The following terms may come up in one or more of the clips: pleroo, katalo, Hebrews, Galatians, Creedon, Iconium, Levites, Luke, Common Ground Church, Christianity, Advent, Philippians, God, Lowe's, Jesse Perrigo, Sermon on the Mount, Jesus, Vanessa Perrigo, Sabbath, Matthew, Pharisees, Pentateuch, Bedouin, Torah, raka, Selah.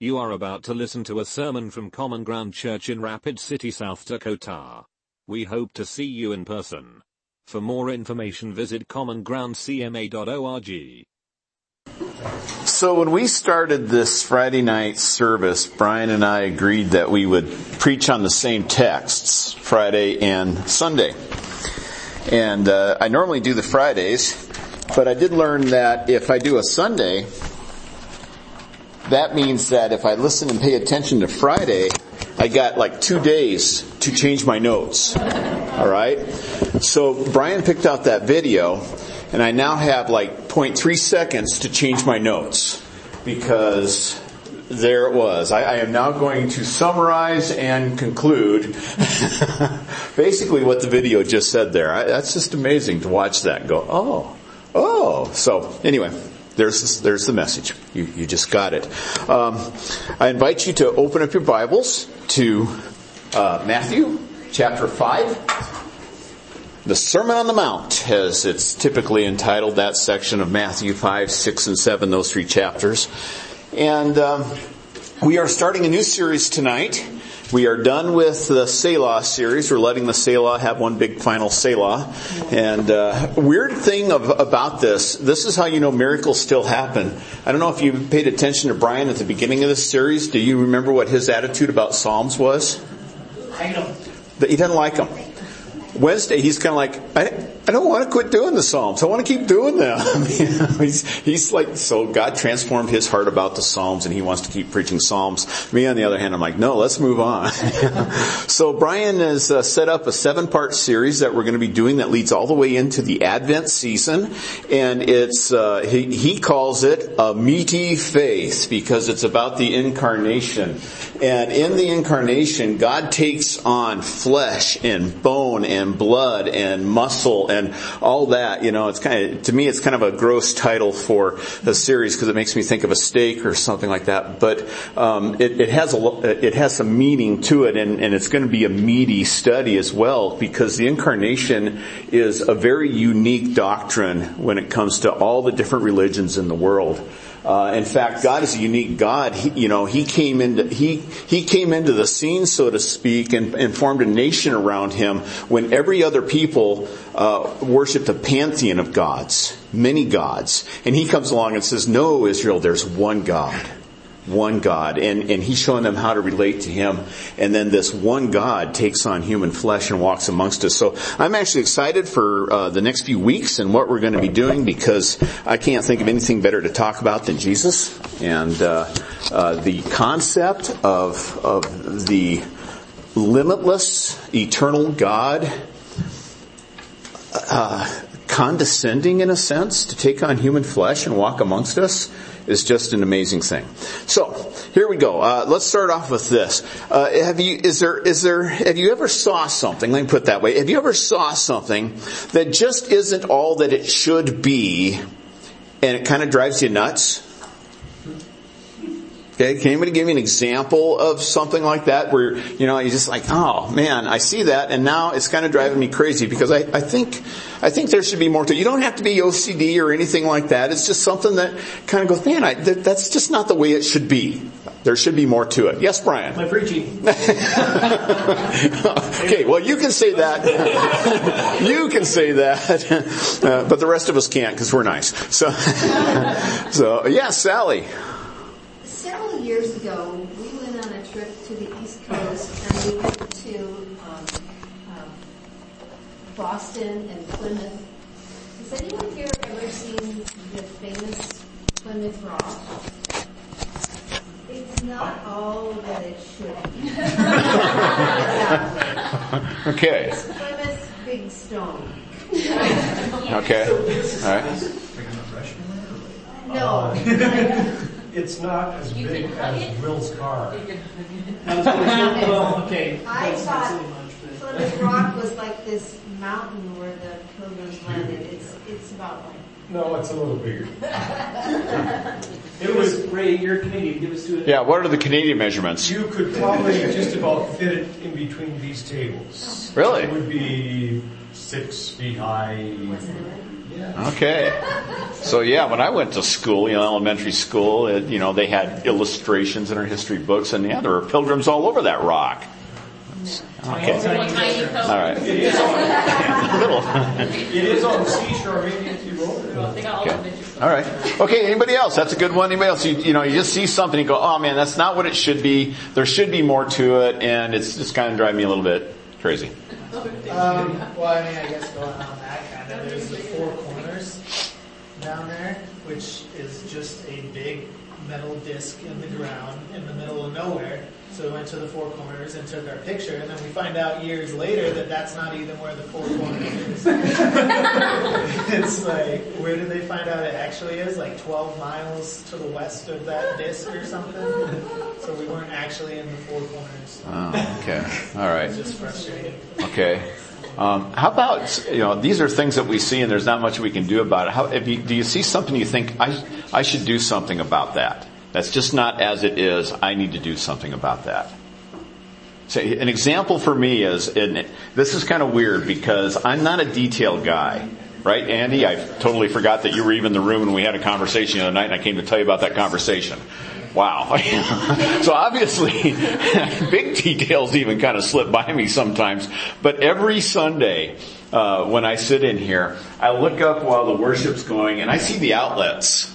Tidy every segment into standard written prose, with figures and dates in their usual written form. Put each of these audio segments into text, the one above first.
You are about to listen to a sermon from Common Ground Church in Rapid City, South Dakota. We hope to see you in person. For more information, visit commongroundcma.org. So when we started this Friday night service, Brian and I agreed that we would preach on the same texts, Friday and Sunday. And I normally do the Fridays, but I did learn that if I do a Sunday, that means that if I listen and pay attention to Friday, I got like 2 days to change my notes. All right? So Brian picked out that video, and I now have like 0.3 seconds to change my notes, because there it was. I am now going to summarize and conclude basically what the video just said there. That's just amazing to watch that go, oh. So anyway. There's the message. You just got it. I invite you to open up your Bibles to Matthew chapter 5. The Sermon on the Mount, as it's typically entitled, that section of Matthew 5, 6, and 7, those three chapters. And we are starting a new series tonight. We are done with the Selah series. We're letting the Selah have one big final Selah. And weird thing about this is how you know miracles still happen. I don't know if you paid attention to Brian at the beginning of this series. Do you remember what his attitude about Psalms was? I don't. He doesn't like them. Wednesday, he's kind of like, I don't want to quit doing the Psalms. I want to keep doing them. He's like, so God transformed his heart about the Psalms, and he wants to keep preaching Psalms. Me, on the other hand, I'm like, no, let's move on. So Brian has set up a 7-part series that we're going to be doing that leads all the way into the Advent season. And it's he calls it a meaty faith, because it's about the incarnation. And in the incarnation, God takes on flesh and bone and blood and muscle and all that. You know, it's kind of, to me, it's kind of a gross title for a series, because it makes me think of a steak or something like that. But it has some meaning to it, and it's going to be a meaty study as well, because the incarnation is a very unique doctrine when it comes to all the different religions in the world. In fact, God is a unique God. He came into the scene, so to speak, and formed a nation around him when every other people worshipped a pantheon of gods, many gods. And he comes along and says, "No, Israel, there's one God." One God, and he's showing them how to relate to him, and then this one God takes on human flesh and walks amongst us. So I'm actually excited for the next few weeks and what we're going to be doing, because I can't think of anything better to talk about than Jesus, and the concept of the limitless, eternal God condescending, in a sense, to take on human flesh and walk amongst us. Is just an amazing thing. So here we go. Let's start off with this. Have you ever saw something that just isn't all that it should be, and it kind of drives you nuts? Okay, can anybody give me an example of something like that where, you know, you're just like, oh man, I see that, and now it's kind of driving me crazy, because I think there should be more to it. You don't have to be OCD or anything like that. It's just something that kind of goes, man, that's just not the way it should be. There should be more to it. Yes, Brian? My preaching. Okay, well, you can say that. You can say that. But the rest of us can't, because we're nice. So yeah, Sally. Several years ago, we went on a trip to the East Coast, and we went to Boston and Plymouth. Has anyone here ever seen the famous Plymouth Rock? It's not all that it should be. Exactly. Okay. It's Plymouth Big Stone. Okay. All right. No. It's not as big as Will's car. Well, okay. I thought Plymouth Rock was like this mountain where the pilgrims landed. It's about like. No, it's a little bigger. It was, Ray, you're Canadian. Give us to it. Yeah, what are the Canadian measurements? You could probably just about fit it in between these tables. Really? It would be 6 feet high. Wasn't it? Okay. So yeah, when I went to school, elementary school, they had illustrations in our history books, and yeah, there were pilgrims all over that rock. Okay. All right. It is on the seashore, maybe if you roll it. All right. Okay, anybody else? That's a good one. Anybody else? You just see something and go, oh man, that's not what it should be. There should be more to it, and it's just kind of driving me a little bit crazy. I guess going on that kind of, there's the four corners down there, which is just a big metal disc in the ground in the middle of nowhere. So we went to the four corners and took our picture, and then we find out years later that that's not even where the four corners is. It's like, where did they find out it actually is? Like 12 miles to the west of that disc or something? So we weren't actually in the four corners. Oh, okay. All right. It's just frustrating. Okay. How about, these are things that we see and there's not much we can do about it. Do you see something you think, I should do something about that? That's just not as it is. I need to do something about that. So an example for me is, and this is kind of weird because I'm not a detail guy. Right, Andy? I totally forgot that you were even in the room and we had a conversation the other night and I came to tell you about that conversation. Wow. So obviously, big details even kind of slip by me sometimes. But every Sunday, when I sit in here, I look up while the worship's going and I see the outlets.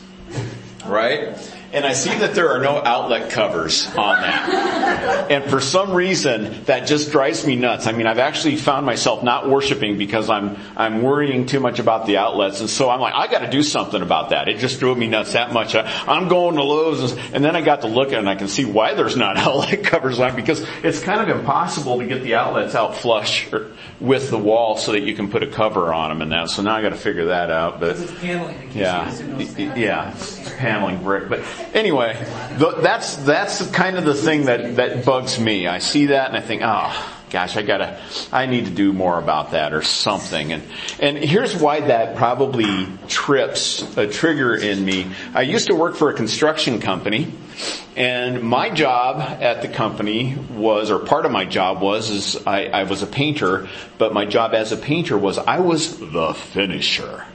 Right? And I see that there are no outlet covers on that. And for some reason, that just drives me nuts. I mean, I've actually found myself not worshiping because I'm worrying too much about the outlets. And so I'm like, I got to do something about that. It just drove me nuts that much. I'm going to Lowe's. And then I got to look at it and I can see why there's not outlet covers on it, because it's kind of impossible to get the outlets out flush with the wall so that you can put a cover on them and that. So now I got to figure that out. But it's paneling. Yeah. It's paneling brick. But anyway, that's kind of the thing that bugs me. I see that and I think, oh gosh, I need to do more about that or something. And here's why that probably trips a trigger in me. I used to work for a construction company, and my job at the company was, or part of my job was, is I was a painter, but my job as a painter was I was the finisher.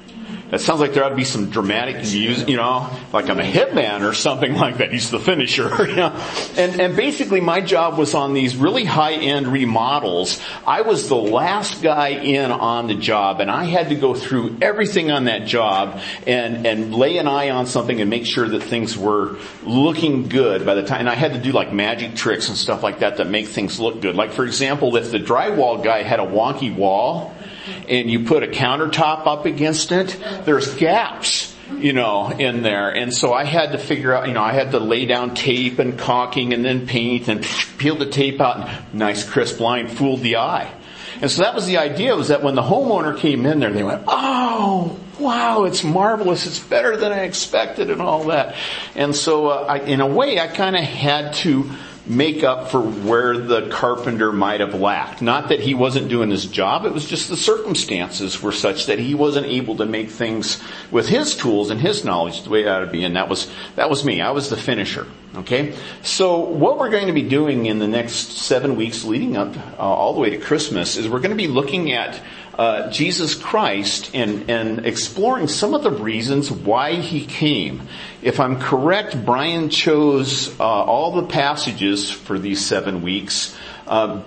That sounds like there ought to be some dramatic use, like I'm a hitman or something like that. He's the finisher. And basically my job was on these really high-end remodels. I was the last guy in on the job, and I had to go through everything on that job and lay an eye on something and make sure that things were looking good by the time. And I had to do like magic tricks and stuff like that make things look good. Like, for example, if the drywall guy had a wonky wall, and you put a countertop up against it, there's gaps, in there. And so I had to figure out, I had to lay down tape and caulking and then paint and peel the tape out. And nice crisp line fooled the eye. And so that was the idea, was that when the homeowner came in there, they went, oh, wow, it's marvelous. It's better than I expected and all that. And so in a way, I kind of had to make up for where the carpenter might have lacked. Not that he wasn't doing his job, it was just the circumstances were such that he wasn't able to make things with his tools and his knowledge the way it ought to be, and that was me. I was the finisher. Okay? So what we're going to be doing in the next 7 weeks leading up all the way to Christmas is we're going to be looking at Jesus Christ and exploring some of the reasons why he came. If I'm correct, Brian chose all the passages for these 7 weeks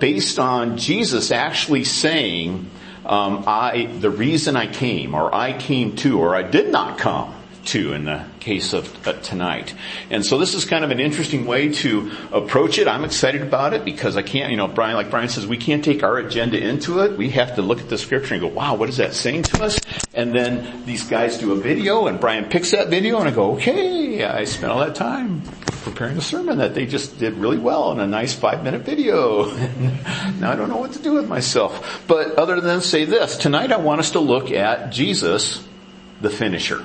based on Jesus actually saying, the reason I came, or I came to, or I did not come to, in the case of tonight. And so this is kind of an interesting way to approach it. I'm excited about it because I can't, Brian, like Brian says, we can't take our agenda into it. We have to look at the scripture and go, wow, what is that saying to us? And then these guys do a video, and Brian picks that video, and I go, okay, I spent all that time preparing a sermon that they just did really well in a nice 5-minute video. Now I don't know what to do with myself. But other than say this, tonight I want us to look at Jesus, the finisher.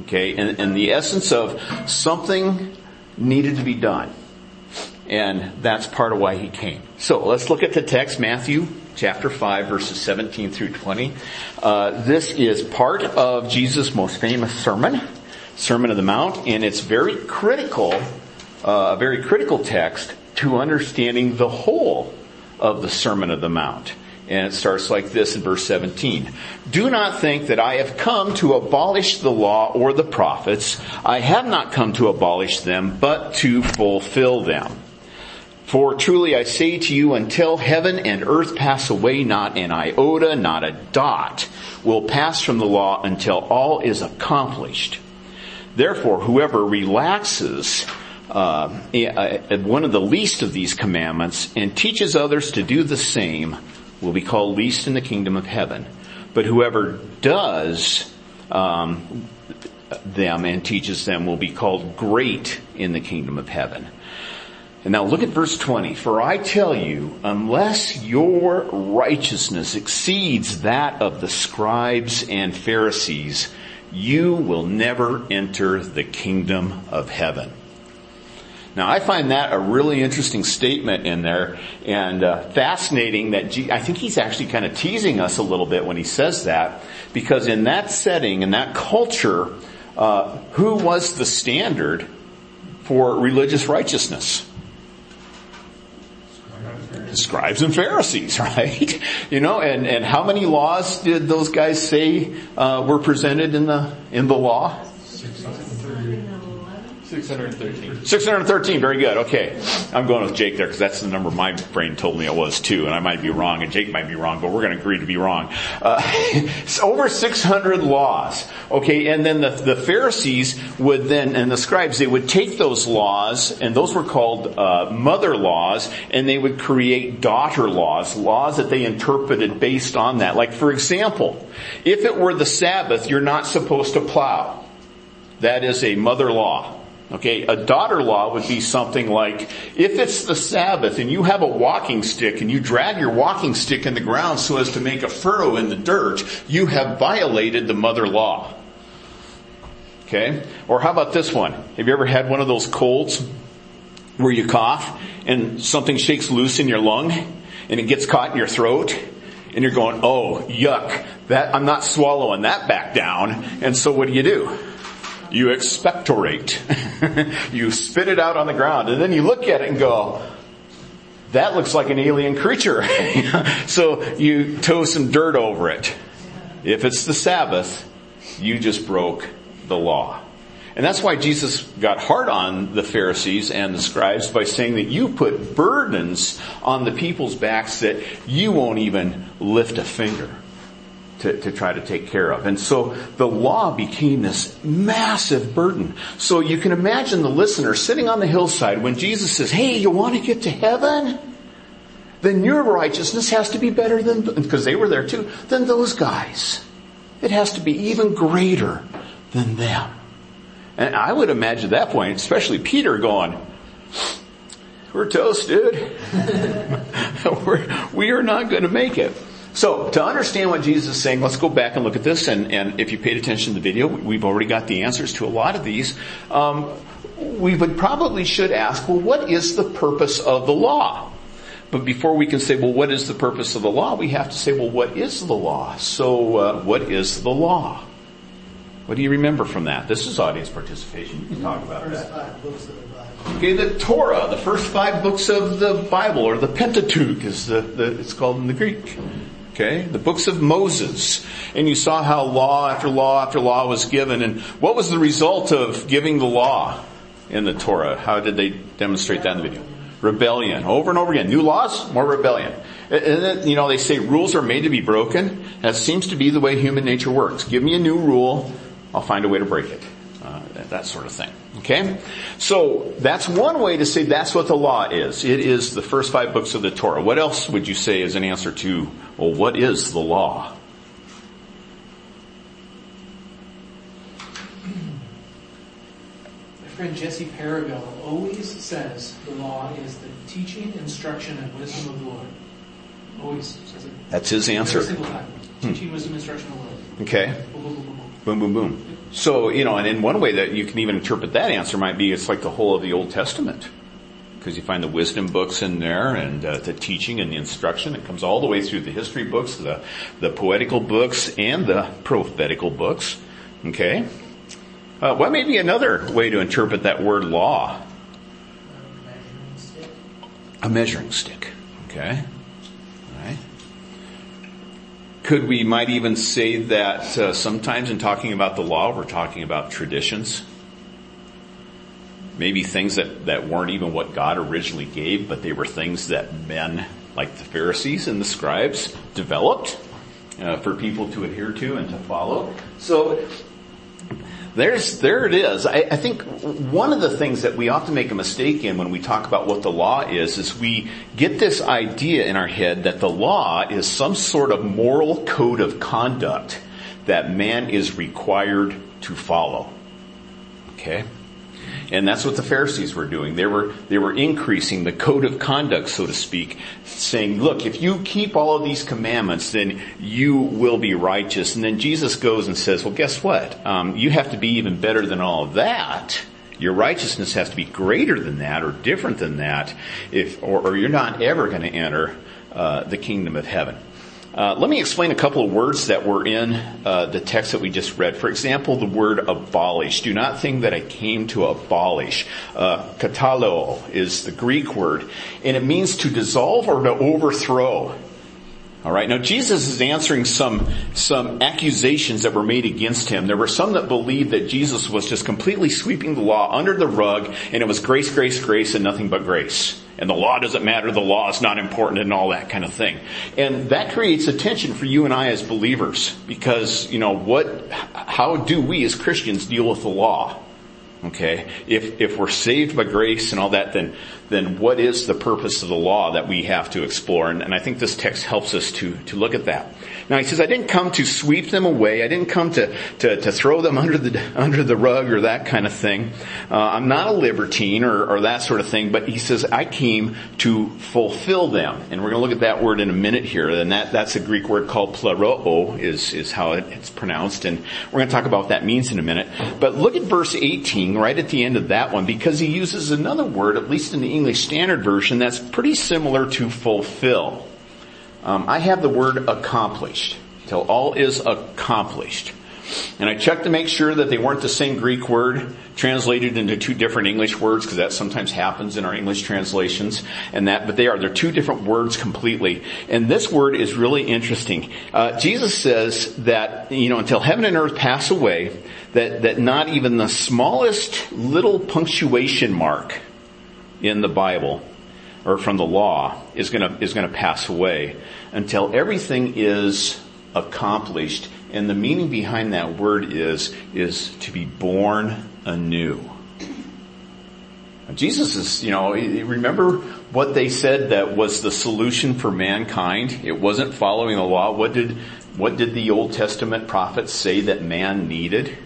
Okay, and the essence of something needed to be done. And that's part of why he came. So let's look at the text, Matthew chapter 5, verses 17 through 20. This is part of Jesus' most famous sermon, Sermon on the Mount, and it's very critical text to understanding the whole of the Sermon on the Mount. And it starts like this in verse 17. Do not think that I have come to abolish the law or the prophets. I have not come to abolish them, but to fulfill them. For truly I say to you, until heaven and earth pass away, not an iota, not a dot will pass from the law until all is accomplished. Therefore, whoever relaxes one of the least of these commandments and teaches others to do the same will be called least in the kingdom of heaven. But whoever does them and teaches them will be called great in the kingdom of heaven. And now look at verse 20. For I tell you, unless your righteousness exceeds that of the scribes and Pharisees, you will never enter the kingdom of heaven. Now, I find that a really interesting statement in there, and fascinating that I think he's actually kind of teasing us a little bit when he says that, because in that setting, in that culture, who was the standard for religious righteousness? Scribes and Pharisees, right? You know, and how many laws did those guys say were presented in the law? 613. 613, very good. Okay. I'm going with Jake there because that's the number my brain told me it was too, and I might be wrong and Jake might be wrong, but we're going to agree to be wrong. It's over 600 laws. Okay, and then the Pharisees would then, and the scribes, they would take those laws, and those were called mother laws, and they would create daughter laws, laws that they interpreted based on that. Like, for example, if it were the Sabbath, you're not supposed to plow. That is a mother law. Okay, a daughter law would be something like, if it's the Sabbath and you have a walking stick and you drag your walking stick in the ground so as to make a furrow in the dirt, you have violated the mother law. Okay, or how about this one? Have you ever had one of those colds where you cough and something shakes loose in your lung and it gets caught in your throat? And you're going, oh, yuck, that I'm not swallowing that back down. And so what do? You expectorate. You spit it out on the ground. And then you look at it and go, that looks like an alien creature. So you tow some dirt over it. If it's the Sabbath, you just broke the law. And that's why Jesus got hard on the Pharisees and the scribes by saying that you put burdens on the people's backs that you won't even lift a finger to try to take care of. And so the law became this massive burden. So you can imagine the listener sitting on the hillside when Jesus says, hey, you want to get to heaven? Then your righteousness has to be better than, because they were there too, than those guys. It has to be even greater than them. And I would imagine at that point, especially Peter going, we're toast, dude. we are not going to make it. So, to understand what Jesus is saying, let's go back and look at this, and if you paid attention to the video, we've already got the answers to a lot of these. We would probably should ask, well, what is the purpose of the law? But before we can say, well, what is the purpose of the law, we have to say, well, what is the law? So, what is the law? What do you remember from that? This is audience participation. You can talk about that. Five books of the Bible. Okay, the Torah, the first five books of the Bible, or the Pentateuch, is it's called in the Greek. Okay, the books of Moses. And you saw how law after law after law was given. And what was the result of giving the law in the Torah? How did they demonstrate that in the video? Rebellion. Over and over again. New laws, more rebellion. And then, you know, they say rules are made to be broken. That seems to be the way human nature works. Give me a new rule, I'll find a way to break it. That sort of thing. Okay? So, that's one way to say that's what the law is. It is the first five books of the Torah. What else would you say is an answer to, well, what is the law? My friend Jesse Perrigo always says the law is the teaching, instruction, and wisdom of the Lord. Always says it. That's his answer. Every single time. Teaching, wisdom, instruction, and Lord. Okay. Boom, boom, boom, boom. Boom, boom, boom. So, you know, and in one way that you can even interpret that answer might be it's like the whole of the Old Testament. Because you find the wisdom books in there and the teaching and the instruction. It comes all the way through the history books, the poetical books, and the prophetical books. Okay? What may be another way to interpret that word law? A measuring stick. Okay? All right. Could we might even say that sometimes in talking about the law, we're talking about traditions? Maybe things that weren't even what God originally gave, but they were things that men like the Pharisees and the scribes developed for people to adhere to and to follow. So there it is. I think one of the things that we often make a mistake in when we talk about what the law is we get this idea in our head that the law is some sort of moral code of conduct that man is required to follow. Okay? And that's what the Pharisees were doing. They were increasing the code of conduct, so to speak, saying, look, if you keep all of these commandments, then you will be righteous. And then Jesus goes and says, well, guess what? You have to be even better than all of that. Your righteousness has to be greater than that or different than that, or you're not ever going to enter the kingdom of heaven. Let me explain a couple of words that were in the text that we just read. For example, the word abolish. Do not think that I came to abolish. Katalo is the Greek word, and it means to dissolve or to overthrow. All right. Now Jesus is answering some accusations that were made against him. There were some that believed that Jesus was just completely sweeping the law under the rug, and it was grace, grace, grace, and nothing but grace. And the law doesn't matter, the law is not important, and all that kind of thing. And that creates a tension for you and I as believers, because, how do we as Christians deal with the law? Okay? If we're saved by grace and all that, then what is the purpose of the law that we have to explore? And I think this text helps us to look at that. Now he says, I didn't come to sweep them away. I didn't come to throw them under the rug or that kind of thing. I'm not a libertine or that sort of thing, but he says, I came to fulfill them. And we're going to look at that word in a minute here. And that's a Greek word called pleroo is how it's pronounced. And we're going to talk about what that means in a minute. But look at verse 18 right at the end of that one, because he uses another word, at least in the English Standard Version, that's pretty similar to fulfill. I have the word accomplished, till all is accomplished. And I checked to make sure that they weren't the same Greek word translated into two different English words, because that sometimes happens in our English translations. But they are. They're two different words completely. And this word is really interesting. Jesus says that, until heaven and earth pass away, that not even the smallest little punctuation mark in the Bible or from the law is going to pass away until everything is accomplished. And the meaning behind that word is to be born anew. Jesus is, remember what they said that was the solution for mankind? It wasn't following the law. What did the Old Testament prophets say that man needed?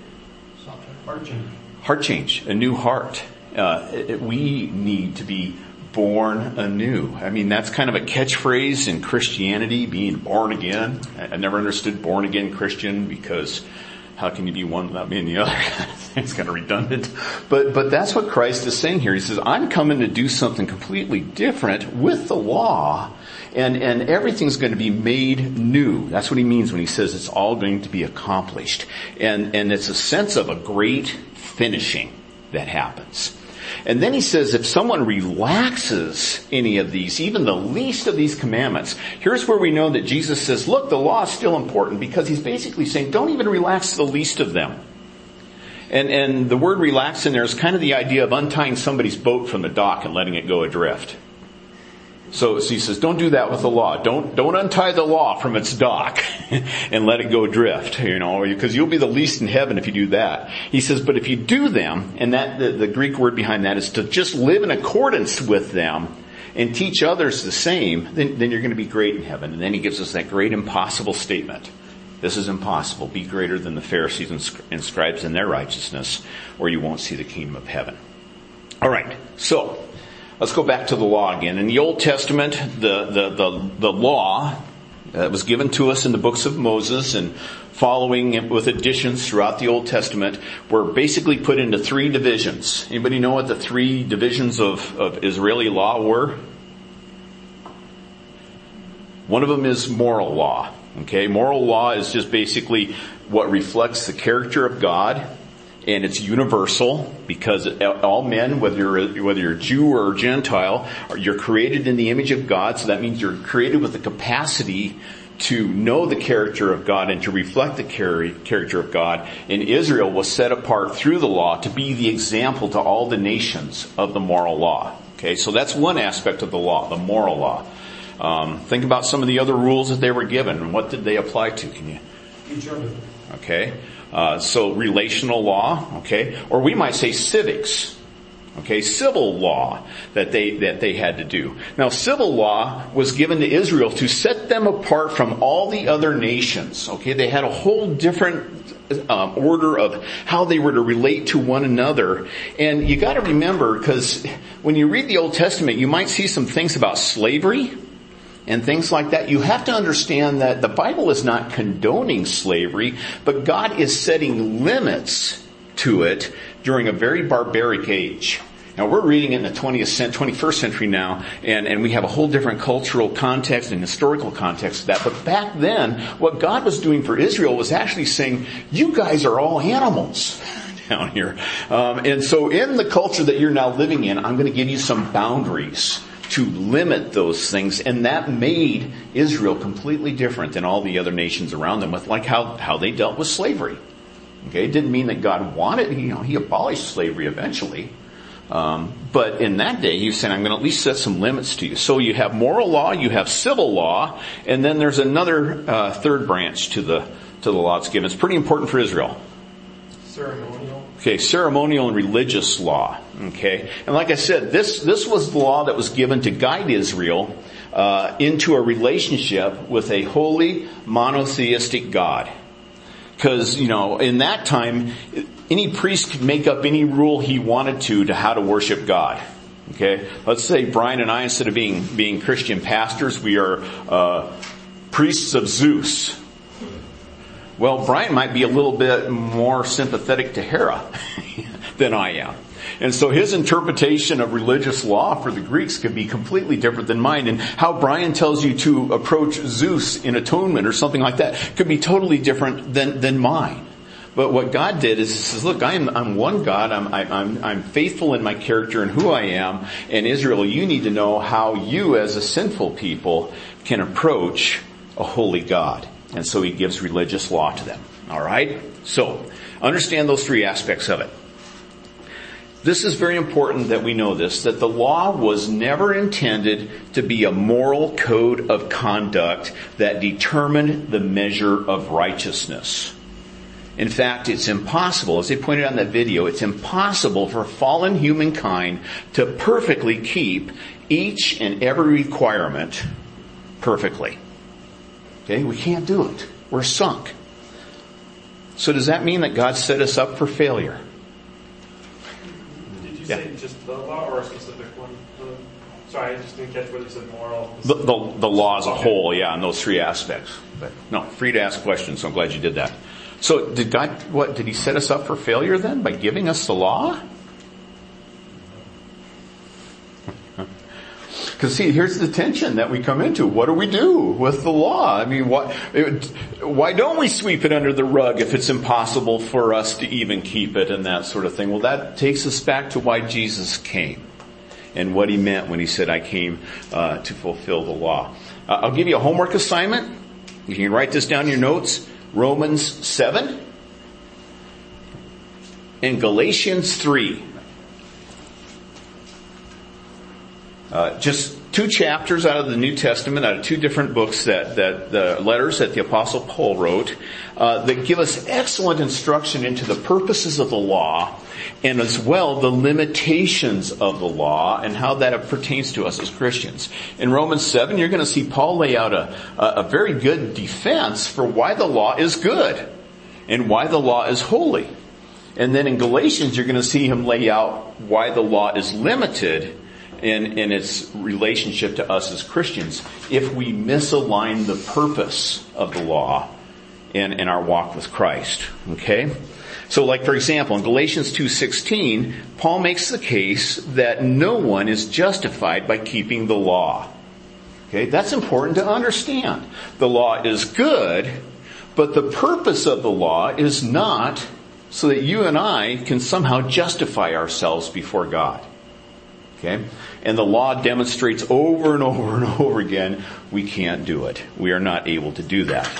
Heart change. Heart change, a new heart. We need to be born anew. I mean, that's kind of a catchphrase in Christianity, being born again. I never understood born again Christian, because how can you be one without being the other? It's kind of redundant. But that's what Christ is saying here. He says, I'm coming to do something completely different with the law, and everything's going to be made new. That's what he means when he says it's all going to be accomplished. And it's a sense of a great finishing that happens. And then he says, if someone relaxes any of these, even the least of these commandments, here's where we know that Jesus says, look, the law is still important, because he's basically saying, don't even relax the least of them. And the word relax in there is kind of the idea of untying somebody's boat from the dock and letting it go adrift. So he says, don't do that with the law. Don't untie the law from its dock and let it go adrift, because you'll be the least in heaven if you do that. He says, but if you do them, and that the Greek word behind that is to just live in accordance with them and teach others the same, then you're going to be great in heaven. And then he gives us that great impossible statement. This is impossible. Be greater than the Pharisees and scribes in their righteousness, or you won't see the kingdom of heaven. All right, so let's go back to the law again. In the Old Testament, the law that was given to us in the books of Moses and following it with additions throughout the Old Testament were basically put into three divisions. Anybody know what the three divisions of Israeli law were? One of them is moral law. Okay, moral law is just basically what reflects the character of God. And it's universal, because all men, whether you're Jew or Gentile, you're created in the image of God. So that means you're created with the capacity to know the character of God and to reflect the character of God in Israel was set apart through the law to be the example to all the nations of the moral law. Okay, so that's one aspect of the law, the moral law. Think about some of the other rules that they were given. And what did they apply to? Can you? Each other. Okay. So relational law, okay, or we might say civics. Okay, civil law that they had to do. Now, civil law was given to Israel to set them apart from all the other nations. Okay, they had a whole different order of how they were to relate to one another. And you got to remember, because when you read the Old Testament, you might see some things about slavery and things like that. You have to understand that the Bible is not condoning slavery, but God is setting limits to it during a very barbaric age. Now, we're reading it in the 21st century now, and we have a whole different cultural context and historical context to that. But back then, what God was doing for Israel was actually saying, you guys are all animals down here. And so in the culture that you're now living in, I'm going to give you some boundaries to limit those things. And that made Israel completely different than all the other nations around them, with like how they dealt with slavery. Okay, it didn't mean that God wanted, he abolished slavery eventually. But in that day, he was saying, I'm going to at least set some limits to you. So you have moral law, you have civil law, and then there's another, third branch to the law that's given. It's pretty important for Israel. Ceremonial. Okay, ceremonial and religious law. Okay, and like I said, this was the law that was given to guide Israel, into a relationship with a holy monotheistic God. Because, in that time, any priest could make up any rule he wanted to how to worship God. Okay? Let's say Brian and I, instead of being Christian pastors, we are priests of Zeus. Well, Brian might be a little bit more sympathetic to Hera than I am. And so his interpretation of religious law for the Greeks could be completely different than mine. And how Brian tells you to approach Zeus in atonement or something like that could be totally different than mine. But what God did is He says, look, I'm one God. I'm faithful in my character and who I am. And Israel, you need to know how you as a sinful people can approach a holy God. And so He gives religious law to them. All right? So understand those three aspects of it. This is very important that we know this, that the law was never intended to be a moral code of conduct that determined the measure of righteousness. In fact, it's impossible, as they pointed out in that video, it's impossible for fallen humankind to perfectly keep each and every requirement perfectly. Okay, we can't do it. We're sunk. So does that mean that God set us up for failure? Yeah. Say just the law or a specific one? Sorry, I just didn't catch what you said, moral. The law as a whole, yeah, in those three aspects. But no, free to ask questions, so I'm glad you did that. So did God, did He set us up for failure then by giving us the law? Because see, here's the tension that we come into. What do we do with the law? I mean, why don't we sweep it under the rug if it's impossible for us to even keep it and that sort of thing? Well, that takes us back to why Jesus came and what He meant when He said, I came to fulfill the law. I'll give you a homework assignment. You can write this down in your notes. Romans 7 and Galatians 3. Just two chapters out of the New Testament, out of two different books that the letters that the Apostle Paul wrote, that give us excellent instruction into the purposes of the law and as well the limitations of the law and how that pertains to us as Christians. In Romans 7, you're going to see Paul lay out a very good defense for why the law is good and why the law is holy. And then in Galatians, you're going to see him lay out why the law is limited in its relationship to us as Christians if we misalign the purpose of the law in our walk with Christ. Okay? So like, for example, in Galatians 2:16, Paul makes the case that no one is justified by keeping the law. Okay? That's important to understand. The law is good, but the purpose of the law is not so that you and I can somehow justify ourselves before God. Okay? And the law demonstrates over and over and over again, we can't do it. We are not able to do that.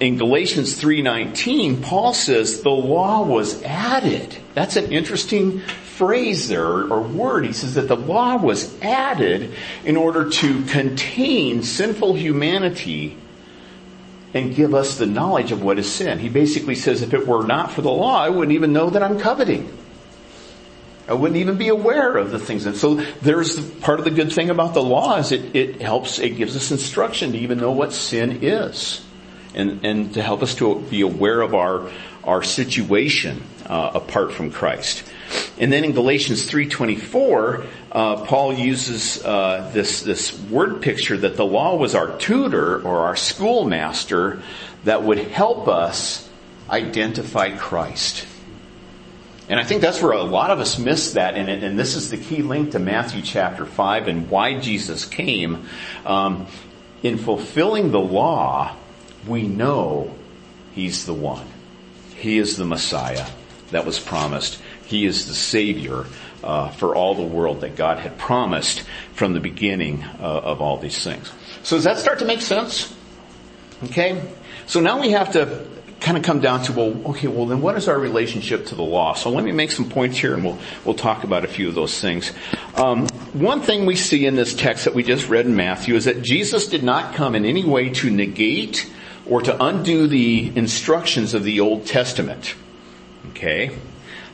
In Galatians 3:19, Paul says the law was added. That's an interesting phrase there, or word. He says that the law was added in order to contain sinful humanity and give us the knowledge of what is sin. He basically says, if it were not for the law, I wouldn't even know that I'm coveting. I wouldn't even be aware of the things. And so there's part of the good thing about the law is it helps, it gives us instruction to even know what sin is. And to help us to be aware of our situation apart from Christ. And then in Galatians 3:24, Paul uses this word picture that the law was our tutor or our schoolmaster that would help us identify Christ. And I think that's where a lot of us miss that, and this is the key link to Matthew chapter 5 and why Jesus came. In fulfilling the law, we know He's the one. He is the Messiah that was promised. He is the Savior for all the world that God had promised from the beginning of all these things. So does that start to make sense? Okay? So now we have to kind of come down to, then what is our relationship to the law? So let me make some points here, and we'll talk about a few of those things. One thing we see in this text that we just read in Matthew is that Jesus did not come in any way to negate or to undo the instructions of the Old Testament. Okay?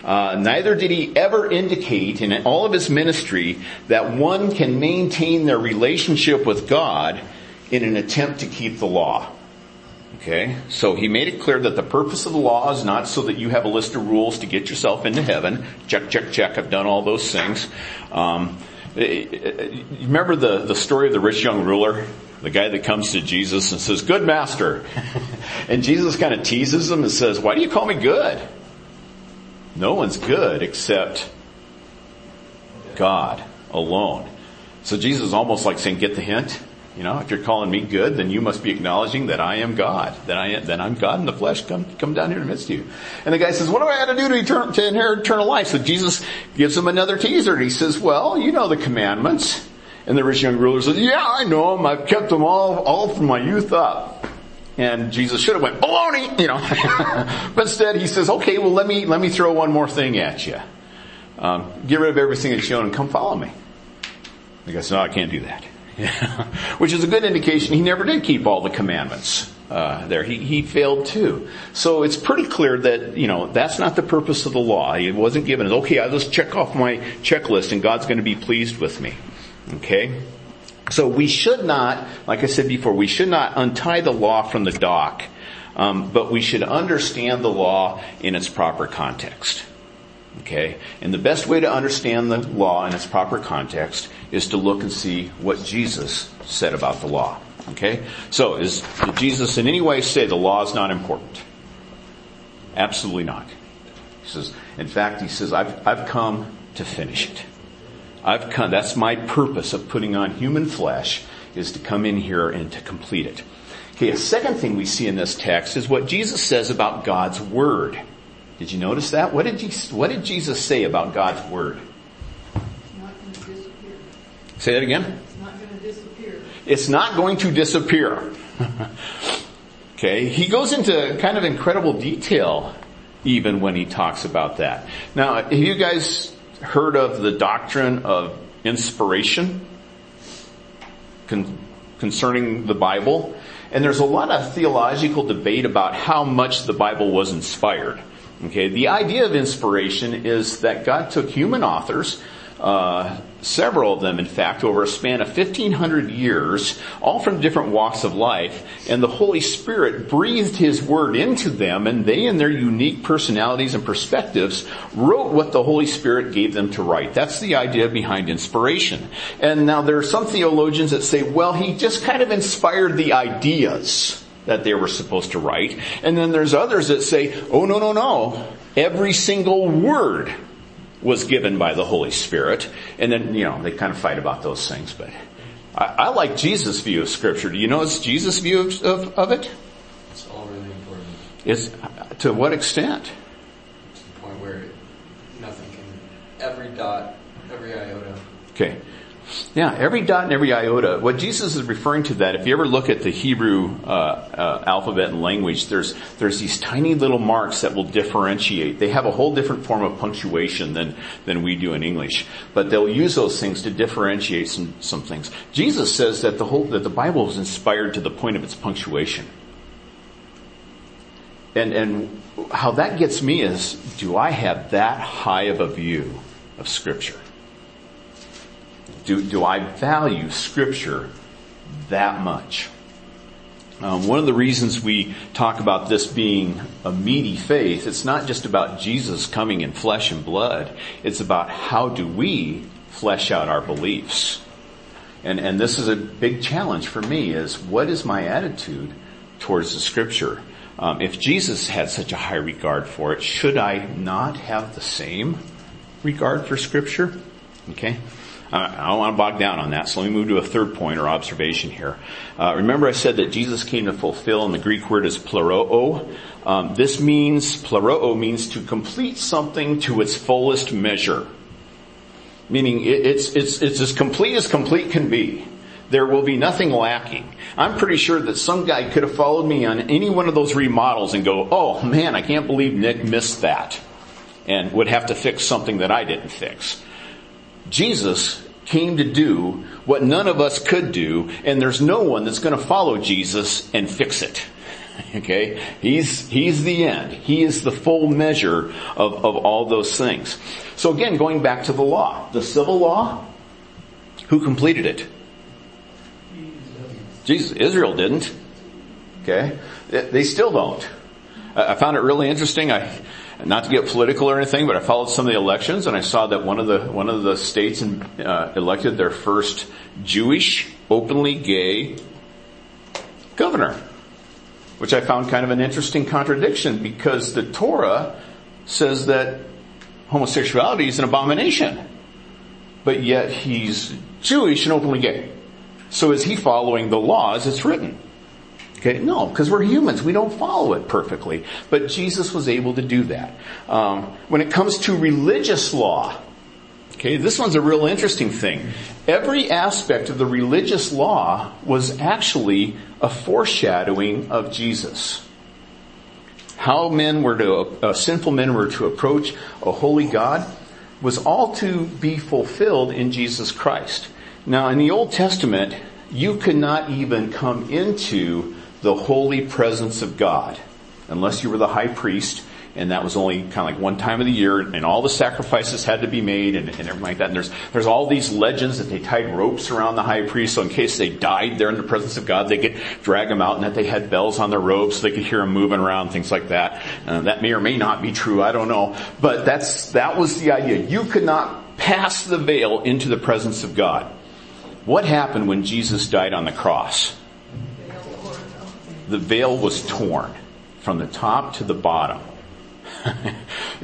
Neither did he ever indicate in all of his ministry that one can maintain their relationship with God in an attempt to keep the law. Okay, so he made it clear that the purpose of the law is not so that you have a list of rules to get yourself into heaven. Check, check, check. I've done all those things. Remember the story of the rich young ruler? The guy that comes to Jesus and says, "Good master." And Jesus kind of teases him and says, "Why do you call me good? No one's good except God alone." So Jesus is almost like saying, get the hint? You know, if you're calling me good, then you must be acknowledging that I am God. That I'm God in the flesh. Come down here in the midst of you. And the guy says, what do I have to do to inherit eternal life? So Jesus gives him another teaser. And he says, well, you know the commandments. And the rich young ruler says, yeah, I know them. I've kept them all from my youth up. And Jesus should have went, baloney, you know. But instead he says, okay, well, let me throw one more thing at you. Get rid of everything that you own and come follow me. The guy says, no, I can't do that. Which is a good indication he never did keep all the commandments there. He failed too. So it's pretty clear that, you know, that's not the purpose of the law. It wasn't given as, okay, I'll just check off my checklist and God's going to be pleased with me. Okay? So we should not, like I said before, we should not untie the law from the dock, but we should understand the law in its proper context. Okay? And the best way to understand the law in its proper context is to look and see what Jesus said about the law. Okay? So, did Jesus in any way say the law is not important? Absolutely not. He says, in fact, he says, I've come to finish it. That's my purpose of putting on human flesh, is to come in here and to complete it. Okay, a second thing we see in this text is what Jesus says about God's Word. Did you notice that? What did Jesus say about God's Word? Say that again? It's not going to disappear. It's not going to disappear. Okay, he goes into kind of incredible detail even when he talks about that. Now, have you guys heard of the doctrine of inspiration concerning the Bible? And there's a lot of theological debate about how much the Bible was inspired. Okay, the idea of inspiration is that God took human authors, several of them, in fact, over a span of 1,500 years, all from different walks of life, and the Holy Spirit breathed His Word into them, and they, in their unique personalities and perspectives, wrote what the Holy Spirit gave them to write. That's the idea behind inspiration. And now there are some theologians that say, well, He just kind of inspired the ideas that they were supposed to write. And then there's others that say, oh, no. Every single word was given by the Holy Spirit. And then, you know, they kind of fight about those things. But I like Jesus' view of Scripture. Do you know it's Jesus' view of it? It's all really important. It's, to what extent? To the point where every dot, every iota Okay. Yeah, every dot and every iota. What Jesus is referring to that, if you ever look at the Hebrew alphabet and language, there's these tiny little marks that will differentiate. They have a whole different form of punctuation than we do in English. But they'll use those things to differentiate some things. Jesus says that the Bible is inspired to the point of its punctuation. And how that gets me is, do I have that high of a view of Scripture? Do I value Scripture that much? One of the reasons we talk about this being a meaty faith, it's not just about Jesus coming in flesh and blood. It's about how do we flesh out our beliefs. And this is a big challenge for me, is what is my attitude towards the Scripture? If Jesus had such a high regard for it, should I not have the same regard for Scripture? Okay. I don't want to bog down on that, so let me move to a third point or observation here. Remember I said that Jesus came to fulfill, and the Greek word is pleroo. Pleroo means to complete something to its fullest measure. Meaning it's as complete can be. There will be nothing lacking. I'm pretty sure that some guy could have followed me on any one of those remodels and go, oh man, I can't believe Nick missed that, and would have to fix something that I didn't fix. Jesus came to do what none of us could do, and there's no one that's going to follow Jesus and fix it. Okay? He's the end. He is the full measure of all those things. So again, going back to the law, the civil law, who completed it? Jesus. Israel didn't. Okay? They still don't. I found it really interesting. Not to get political or anything, but I followed some of the elections, and I saw that one of the states elected their first Jewish, openly gay governor, which I found kind of an interesting contradiction, because the Torah says that homosexuality is an abomination, but yet he's Jewish and openly gay. So is he following the law as it's written? Okay, no, because we're humans. We don't follow it perfectly. But Jesus was able to do that. When it comes to religious law, okay, this one's a real interesting thing. Every aspect of the religious law was actually a foreshadowing of Jesus. How sinful men were to approach a holy God was all to be fulfilled in Jesus Christ. Now, in the Old Testament, you could not even come into the holy presence of God, unless you were the high priest, and that was only kind of like one time of the year, and all the sacrifices had to be made, and everything like that. And there's all these legends that they tied ropes around the high priest, so in case they died there in the presence of God, they could drag them out, and that they had bells on their robes, so they could hear them moving around, things like that. That may or may not be true, I don't know. But that was the idea. You could not pass the veil into the presence of God. What happened when Jesus died on the cross? The veil was torn from the top to the bottom. And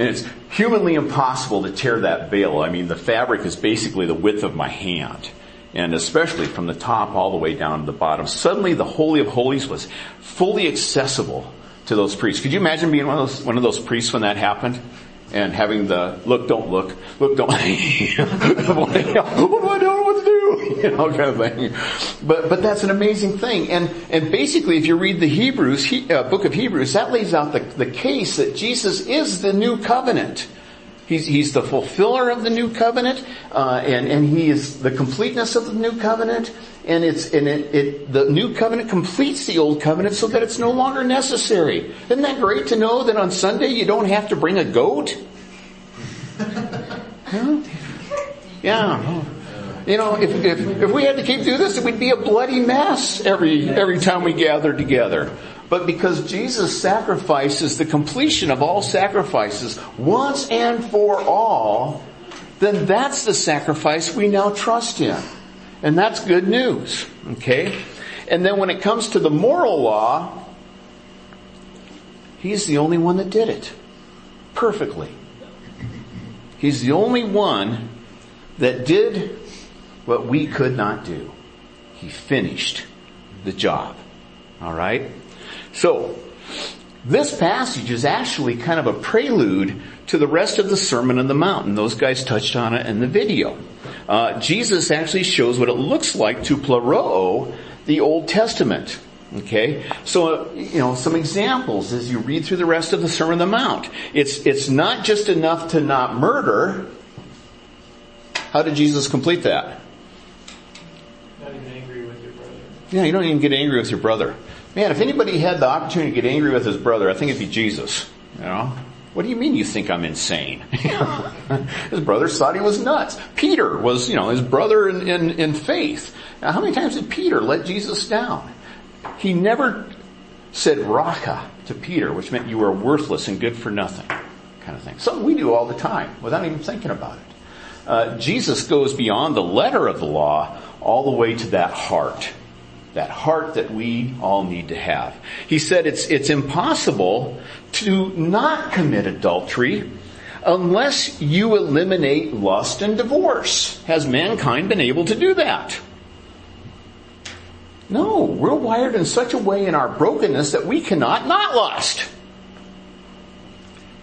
it's humanly impossible to tear that veil. I mean, the fabric is basically the width of my hand, and especially from the top all the way down to the bottom. Suddenly the Holy of Holies was fully accessible to those priests. Could you imagine being one of those priests when that happened? And having the, look, don't, I don't know what to do, kind of thing. But that's an amazing thing. And basically, if you read the book of Hebrews, that lays out the case that Jesus is the new covenant. He's the fulfiller of the new covenant, and he is the completeness of the new covenant, and the new covenant completes the old covenant so that it's no longer necessary. Isn't that great to know that on Sunday you don't have to bring a goat? Huh? Yeah. You know, if we had to keep doing this, it would be a bloody mess every time we gathered together. But because Jesus' sacrifice is the completion of all sacrifices once and for all, then that's the sacrifice we now trust in. And that's good news. Okay? And then when it comes to the moral law, he's the only one that did it perfectly. He's the only one that did what we could not do. He finished the job. All right? So, this passage is actually kind of a prelude to the rest of the Sermon on the Mount, and those guys touched on it in the video. Jesus actually shows what it looks like to pleroo the Old Testament. Okay, so some examples as you read through the rest of the Sermon on the Mount. It's not just enough to not murder. How did Jesus complete that? Not even angry with your brother. Yeah, you don't even get angry with your brother. Man, if anybody had the opportunity to get angry with his brother, I think it'd be Jesus. What do you mean you think I'm insane? His brother thought he was nuts. Peter was, his brother in faith. Now, how many times did Peter let Jesus down? He never said "raka" to Peter, which meant you were worthless and good for nothing, kind of thing. Something we do all the time without even thinking about it. Jesus goes beyond the letter of the law all the way to that heart that we all need to have. He said it's impossible to not commit adultery unless you eliminate lust and divorce. Has mankind been able to do that? No, we're wired in such a way in our brokenness that we cannot not lust.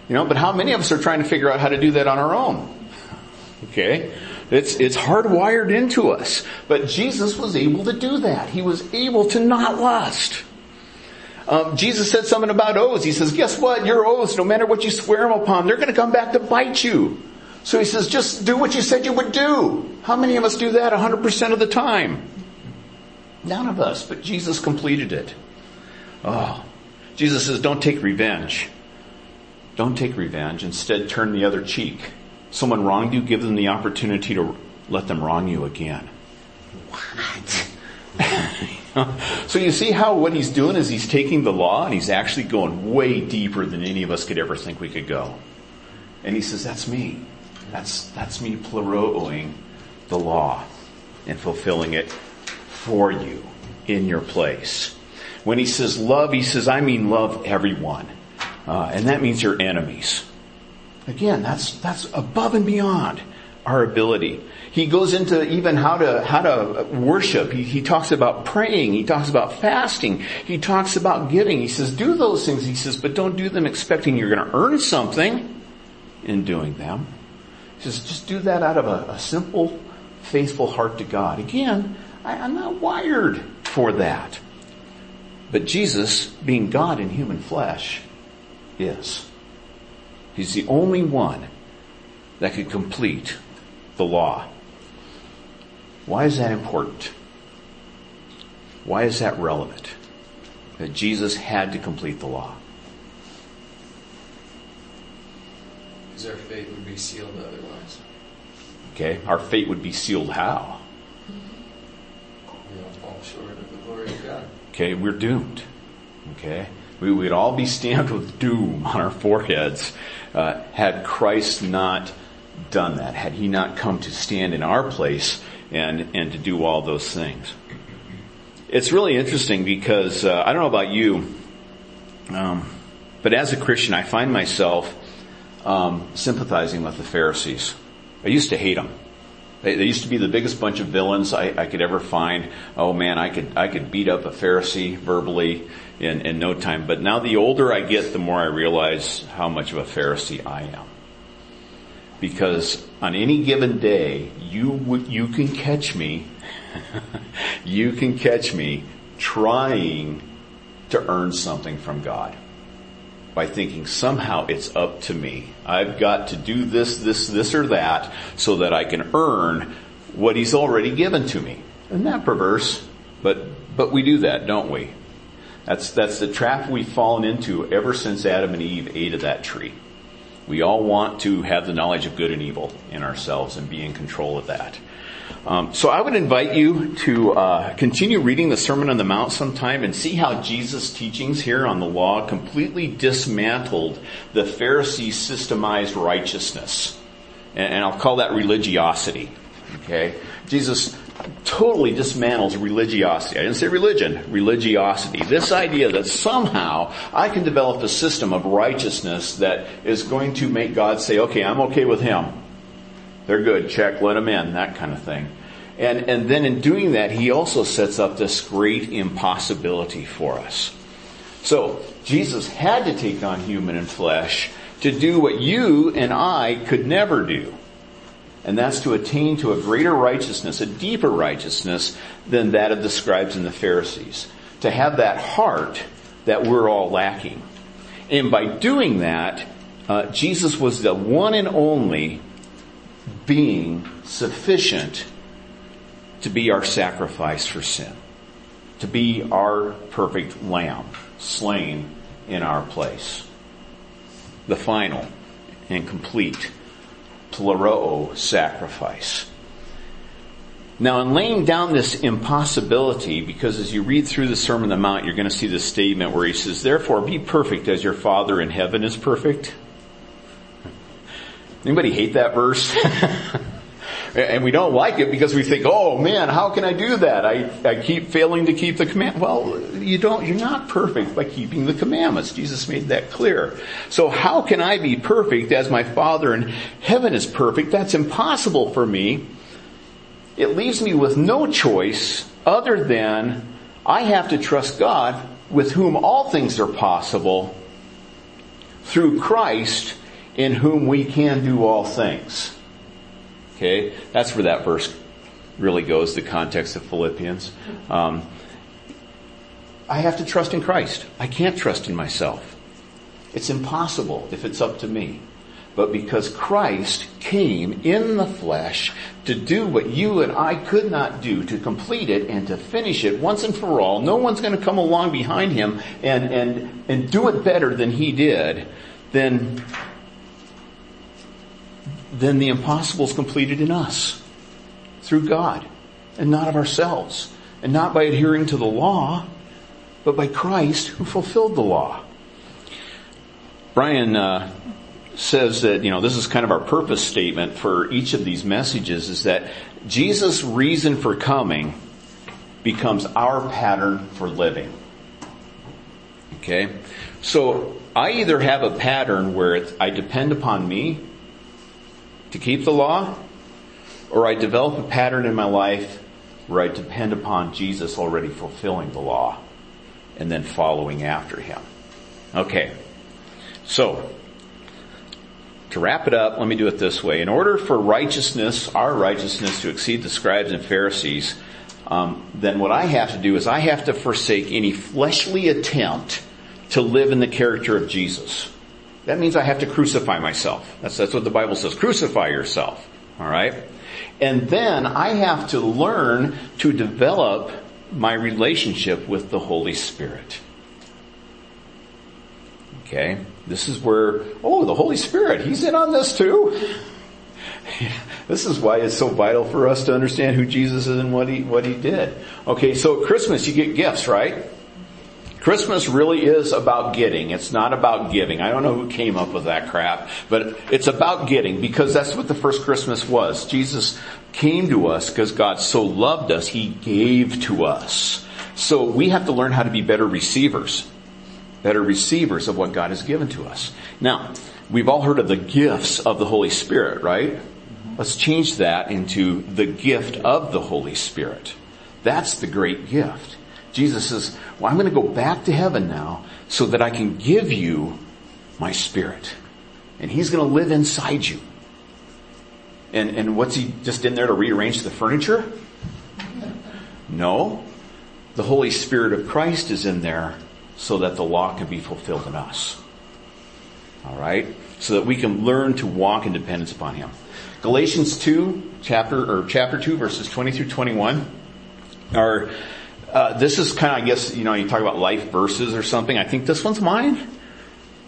But how many of us are trying to figure out how to do that on our own? Okay? It's hardwired into us. But Jesus was able to do that. He was able to not lust. Jesus said something about oaths. He says, guess what? Your oaths, no matter what you swear them upon, they're going to come back to bite you. So he says, just do what you said you would do. How many of us do that 100% of the time? None of us, but Jesus completed it. Oh, Jesus says, don't take revenge. Don't take revenge. Instead, turn the other cheek. Someone wronged you, give them the opportunity to let them wrong you again. What? So you see how what he's doing is he's taking the law and he's actually going way deeper than any of us could ever think we could go. And he says, that's me. That's me pleroing the law and fulfilling it for you in your place. When he says love, he says, I mean love everyone. And that means your enemies. Again, that's above and beyond our ability. He goes into even how to worship. He talks about praying. He talks about fasting. He talks about giving. He says, do those things. He says, but don't do them expecting you're going to earn something in doing them. He says, just do that out of a simple, faithful heart to God. Again, I'm not wired for that. But Jesus, being God in human flesh, is. He's the only one that could complete the law. Why is that important? Why is that relevant? That Jesus had to complete the law. Because our fate would be sealed otherwise. Okay, our fate would be sealed how? We all fall short of the glory of God. Okay, we're doomed. Okay? We would all be stamped with doom on our foreheads had Christ not done that, had he not come to stand in our place and to do all those things. It's really interesting because, I don't know about you, but as a Christian I find myself sympathizing with the Pharisees. I used to hate them. They used to be the biggest bunch of villains I could ever find. Oh man, I could beat up a Pharisee verbally in no time. But now the older I get, the more I realize how much of a Pharisee I am. Because on any given day, you can catch me, trying to earn something from God. By thinking somehow it's up to me. I've got to do this, or that so that I can earn what he's already given to me. Isn't that perverse? But we do that, don't we? That's the trap we've fallen into ever since Adam and Eve ate of that tree. We all want to have the knowledge of good and evil in ourselves and be in control of that. So I would invite you to continue reading the Sermon on the Mount sometime and see how Jesus' teachings here on the law completely dismantled the Pharisee systemized righteousness. And I'll call that religiosity. Okay? Jesus totally dismantles religiosity. I didn't say religion. Religiosity. This idea that somehow I can develop a system of righteousness that is going to make God say, okay, I'm okay with him. They're good, check, let them in, that kind of thing. And then in doing that, he also sets up this great impossibility for us. So, Jesus had to take on human and flesh to do what you and I could never do. And that's to attain to a greater righteousness, a deeper righteousness than that of the scribes and the Pharisees. To have that heart that we're all lacking. And by doing that, Jesus was the one and only being sufficient to be our sacrifice for sin. To be our perfect lamb slain in our place. The final and complete pleroo sacrifice. Now, in laying down this impossibility, because as you read through the Sermon on the Mount, you're going to see this statement where he says, "Therefore, be perfect as your Father in heaven is perfect." Anybody hate that verse? And we don't like it because we think, "Oh man, how can I do that? I keep failing to keep the command." Well, you don't. You're not perfect by keeping the commandments. Jesus made that clear. So how can I be perfect as my Father in heaven is perfect? That's impossible for me. It leaves me with no choice other than I have to trust God, with whom all things are possible, through Christ, in whom we can do all things. Okay, that's where that verse really goes, the context of Philippians. I have to trust in Christ. I can't trust in myself. It's impossible if it's up to me. But because Christ came in the flesh to do what you and I could not do, to complete it and to finish it once and for all, no one's going to come along behind him and do it better than he did, then the impossible is completed in us through God, and not of ourselves, and not by adhering to the law, but by Christ who fulfilled the law. Brian says that, this is kind of our purpose statement for each of these messages, is that Jesus' reason for coming becomes our pattern for living. Okay? So I either have a pattern where I depend upon me to keep the law, or I develop a pattern in my life where I depend upon Jesus already fulfilling the law and then following after him. Okay. So, to wrap it up, let me do it this way. In order for our righteousness to exceed the scribes and Pharisees, then what I have to do is I have to forsake any fleshly attempt to live in the character of Jesus. That means I have to crucify myself. That's what the Bible says. Crucify yourself. All right? And then I have to learn to develop my relationship with the Holy Spirit. Okay? This is where, the Holy Spirit, he's in on this too. This is why it's so vital for us to understand who Jesus is and what he did. Okay, so at Christmas you get gifts, right? Christmas really is about getting. It's not about giving. I don't know who came up with that crap, but it's about getting, because that's what the first Christmas was. Jesus came to us because God so loved us, he gave to us. So we have to learn how to be better receivers of what God has given to us. Now, we've all heard of the gifts of the Holy Spirit, right? Let's change that into the gift of the Holy Spirit. That's the great gift. Jesus says, well, I'm going to go back to heaven now so that I can give you my Spirit. And he's going to live inside you. And what's he just in there to rearrange the furniture? No. The Holy Spirit of Christ is in there so that the law can be fulfilled in us. All right? So that we can learn to walk in dependence upon him. Galatians 2, chapter 2, verses 20 through 21 are... this is kind of, I guess, you talk about life verses or something. I think this one's mine.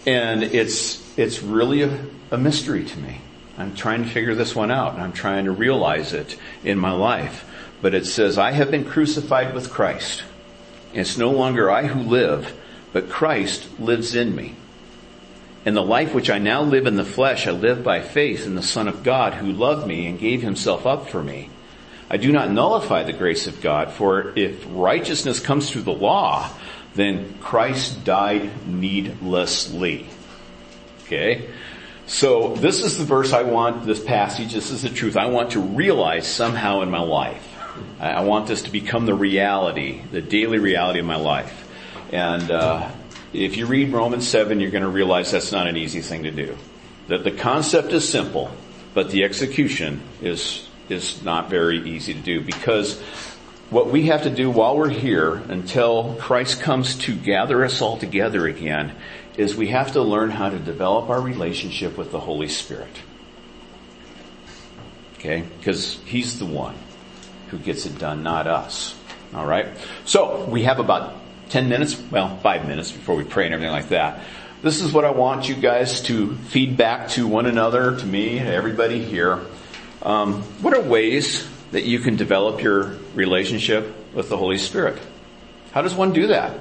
And it's really a mystery to me. I'm trying to figure this one out, and I'm trying to realize it in my life. But it says, I have been crucified with Christ. And it's no longer I who live, but Christ lives in me. And the life which I now live in the flesh, I live by faith in the Son of God who loved me and gave himself up for me. I do not nullify the grace of God, for if righteousness comes through the law, then Christ died needlessly. Okay? So this is the verse I want, this passage, this is the truth I want to realize somehow in my life. I want this to become the reality, the daily reality of my life. And If you read Romans 7, you're going to realize that's not an easy thing to do. That the concept is simple, but the execution is not very easy to do, because what we have to do while we're here until Christ comes to gather us all together again is we have to learn how to develop our relationship with the Holy Spirit. Okay? Because He's the one who gets it done, not us. All right? So we have about 10 minutes, well, 5 minutes before we pray and everything like that. This is what I want you guys to feed back to one another, to me, to everybody here. What are ways that you can develop your relationship with the Holy Spirit? How does one do that?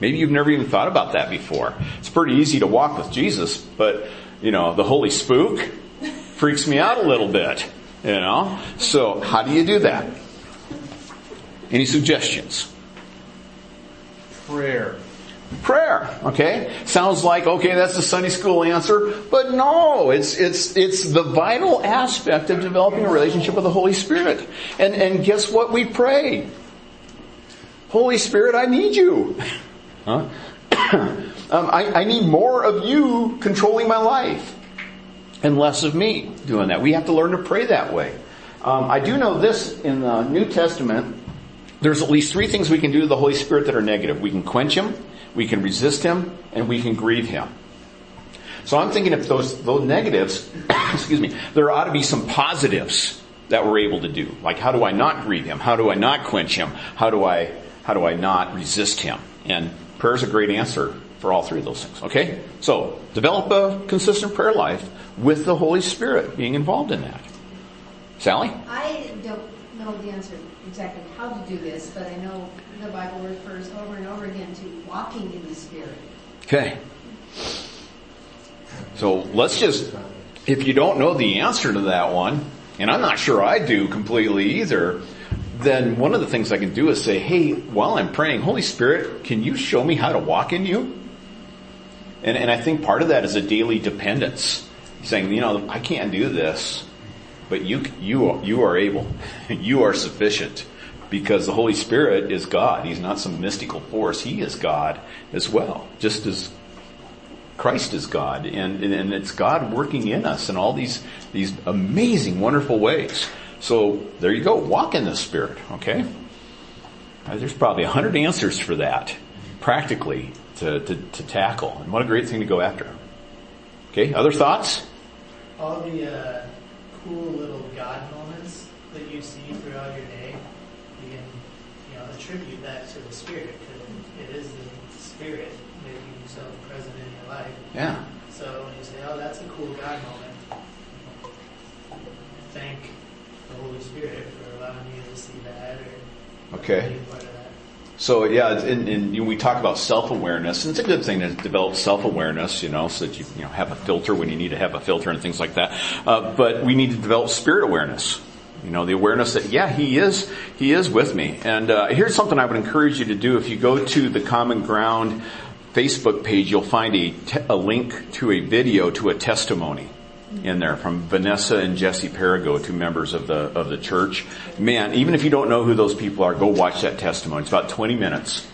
Maybe you've never even thought about that before. It's pretty easy to walk with Jesus, but, you know, the Holy Spook freaks me out a little bit, you know? So how do you do that? Any suggestions? Prayer. Prayer, okay? Sounds like, okay, that's the Sunday school answer, but no, it's the vital aspect of developing a relationship with the Holy Spirit. And guess what we pray? Holy Spirit, I need you. Huh? I need more of you controlling my life and less of me doing that. We have to learn to pray that way. I do know this in the New Testament. There's at least three things we can do to the Holy Spirit that are negative. We can quench Him, we can resist Him, and we can grieve Him. So I'm thinking if those negatives, excuse me, there ought to be some positives that we're able to do. Like, how do I not grieve Him? How do I not quench Him? How do I not resist Him? And prayer is a great answer for all three of those things. Okay? So develop a consistent prayer life with the Holy Spirit being involved in that. Sally? I don't know the answer exactly how to do this, but I know the Bible refers over and over again to walking in the Spirit. Okay. So let's just, if you don't know the answer to that one, and I'm not sure I do completely either, then one of the things I can do is say, hey, while I'm praying, Holy Spirit, can you show me how to walk in you? And I think part of that is a daily dependence. Saying, you know, I can't do this. But you are able. You are sufficient. Because the Holy Spirit is God. He's not some mystical force. He is God as well. Just as Christ is God. And it's God working in us in all these amazing, wonderful ways. So there you go. Walk in the Spirit. Okay? There's probably 100 answers for that. Practically to tackle. And what a great thing to go after. Okay? Other thoughts? All the cool little God moments that you see throughout your day, you can, you know, attribute that to the Spirit, because it is the Spirit making Himself present in your life. Yeah. So when you say, "Oh, that's a cool God moment," thank the Holy Spirit for allowing you to see that, or okay, be part of that. So yeah, and we talk about self-awareness, and it's a good thing to develop self-awareness, you know, so that you have a filter when you need to have a filter and things like that. But we need to develop spirit awareness, you know, the awareness that yeah, He is with me. And here's something I would encourage you to do. If you go to the Common Ground Facebook page, you'll find a link to a video to a testimony in there from Vanessa and Jesse Perrigo, two members of the church. Man, even if you don't know who those people are, go watch that testimony. It's about 20 minutes.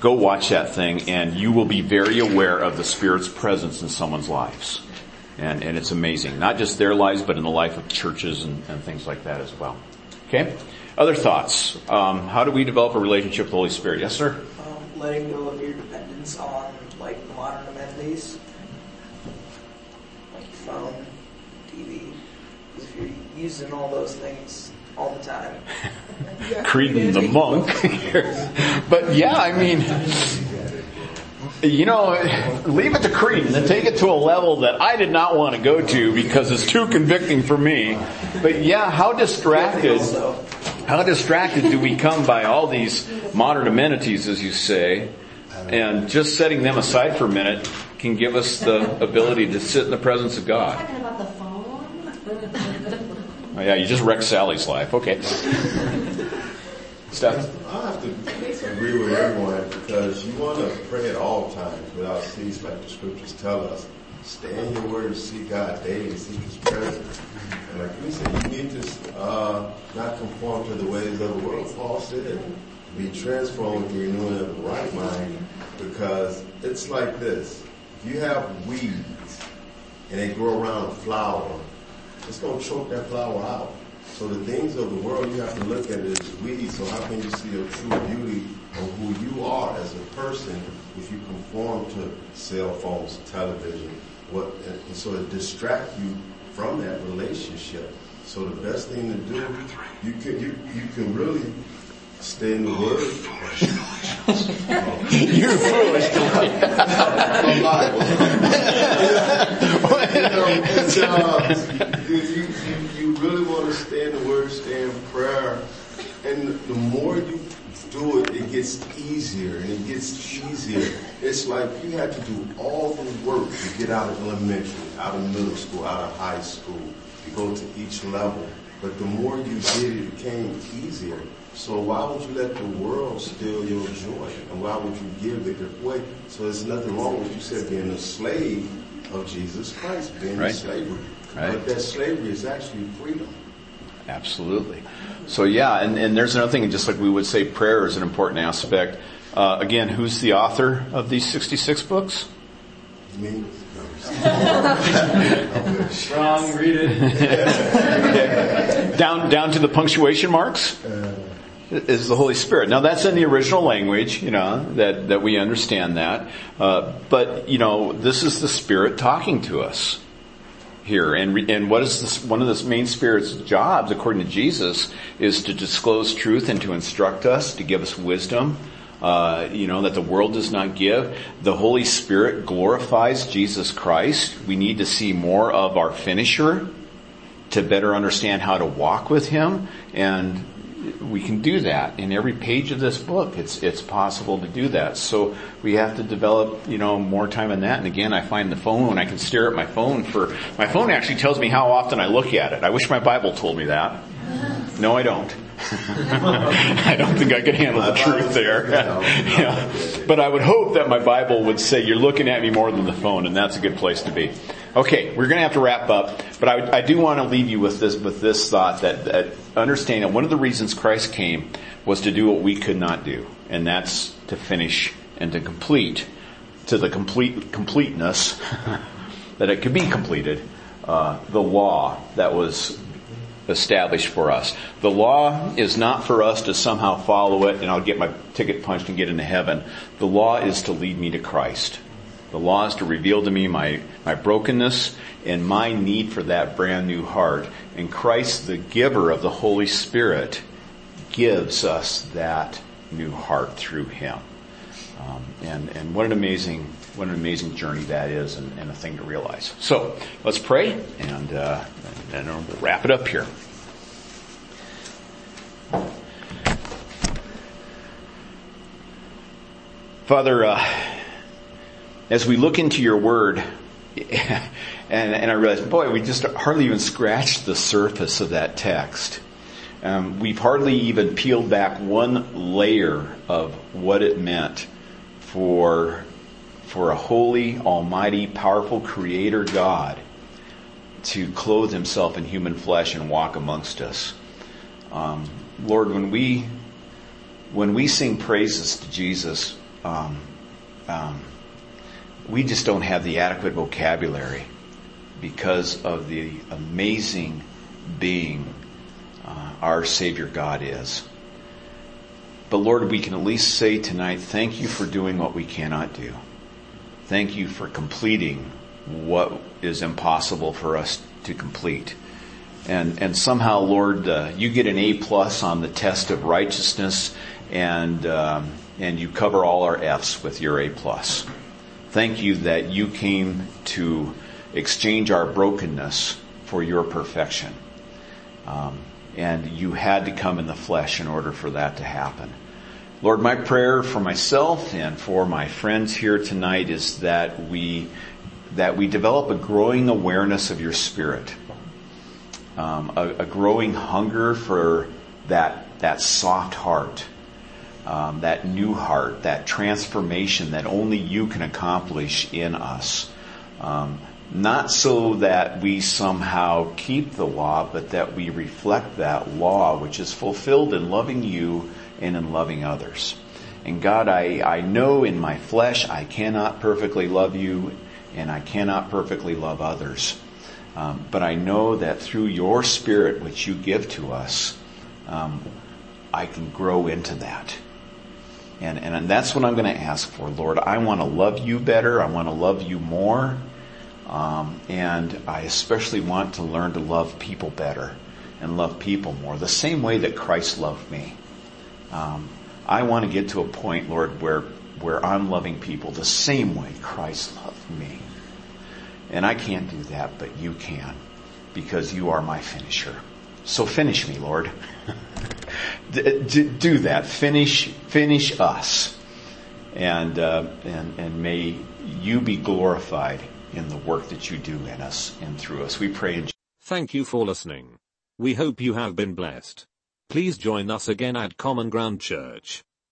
Go watch that thing, and you will be very aware of the Spirit's presence in someone's lives. And it's amazing. Not just their lives, but in the life of churches and things like that as well. Okay? Other thoughts? How do we develop a relationship with the Holy Spirit? Yes, sir? Letting go of your dependence on, like, modern amenities. Like your phone. If you're using all those things all the time. Creedon the monk. But yeah, I mean, you know, leave it to Creedon and take it to a level that I did not want to go to because it's too convicting for me. But yeah, how distracted do we come by all these modern amenities, as you say, and just setting them aside for a minute can give us the ability to sit in the presence of God. Talking about the phone. Oh, yeah, you just wrecked Sally's life. Okay. Steph? I have to agree with everyone because you want to pray at all times without ceasing, like the scriptures tell us. Stay in your word and see God daily, seek His presence. And like we said, you need to not conform to the ways of the world. Paul said, be transformed with the renewing of the right mind, because it's like this. If you have weeds and they grow around a flower, it's going to choke that flower out. So the things of the world, you have to look at it as weeds. So how can you see your true beauty of who you are as a person if you conform to cell phones, television? And so it distracts you from that relationship. So the best thing to do, you can really stay in the Word. You're foolish. I'm liable. You really want to stay in the Word, stay in prayer. And the more you do it, it gets easier, and it gets easier. It's like you have to do all the work to get out of elementary, out of middle school, out of high school. You go to each level. But the more you did, it became easier. So why would you let the world steal your joy? And why would you give the gift away? So there's nothing wrong with, you said, being a slave of Jesus Christ, being in slavery. Right. But that slavery is actually freedom. Absolutely. So yeah, and there's another thing, just like we would say, prayer is an important aspect. Again, who's the author of these 66 books? Me. Wrong, read it. Down to the punctuation marks is the Holy Spirit. Now that's in the original language, you know, that we understand that. But, you know, this is the Spirit talking to us here. And what is this, one of the main Spirit's jobs, according to Jesus, is to disclose truth and to instruct us, to give us wisdom, that the world does not give. The Holy Spirit glorifies Jesus Christ. We need to see more of our finisher to better understand how to walk with Him, and we can do that. In every page of this book, it's possible to do that. So we have to develop, more time in that. And again, I find the phone, I can stare at my phone my phone actually tells me how often I look at it. I wish my Bible told me that. No, I don't. I don't think I could handle the truth there. Yeah. But I would hope that my Bible would say, you're looking at me more than the phone, and that's a good place to be. Okay, we're going to have to wrap up, but I do want to leave you with this thought that understanding that one of the reasons Christ came was to do what we could not do, and that's to finish and to complete, to the completeness that it could be completed, the law that was established for us. The law is not for us to somehow follow it and I'll get my ticket punched and get into heaven. The law is to lead me to Christ. The law is to reveal to me my brokenness and my need for that brand new heart. And Christ, the giver of the Holy Spirit, gives us that new heart through Him. And what an amazing journey that is, and a thing to realize. So let's pray, and we'll wrap it up here. Father, as we look into your word, and I realize, boy, we just hardly even scratched the surface of that text. We've hardly even peeled back one layer of what it meant for a holy, almighty, powerful creator God to clothe Himself in human flesh and walk amongst us. Lord, when we sing praises to Jesus, we just don't have the adequate vocabulary because of the amazing being our Savior God is. But Lord, we can at least say tonight, thank you for doing what we cannot do. Thank you for completing what is impossible for us to complete. And somehow, Lord, you get an A+ on the test of righteousness, and you cover all our F's with your A+. Thank you that you came to exchange our brokenness for your perfection. And you had to come in the flesh in order for that to happen. Lord, my prayer for myself and for my friends here tonight is that we develop a growing awareness of your Spirit, a growing hunger for that soft heart, that new heart, that transformation that only you can accomplish in us. not so that we somehow keep the law, but that we reflect that law, which is fulfilled in loving you and in loving others. And God, I know in my flesh I cannot perfectly love you and I cannot perfectly love others. But I know that through your Spirit, which you give to us, I can grow into that. And that's what I'm going to ask for, Lord. I want to love you better. I want to love you more. And I especially want to learn to love people better and love people more, the same way that Christ loved me. I want to get to a point, Lord, where I'm loving people the same way Christ loved me. And I can't do that, but you can, because you are my finisher. So finish me, Lord. Do that. Finish us. And may you be glorified in the work that you do in us and through us. We pray. Thank you for listening. We hope you have been blessed. Please join us again at Common Ground Church.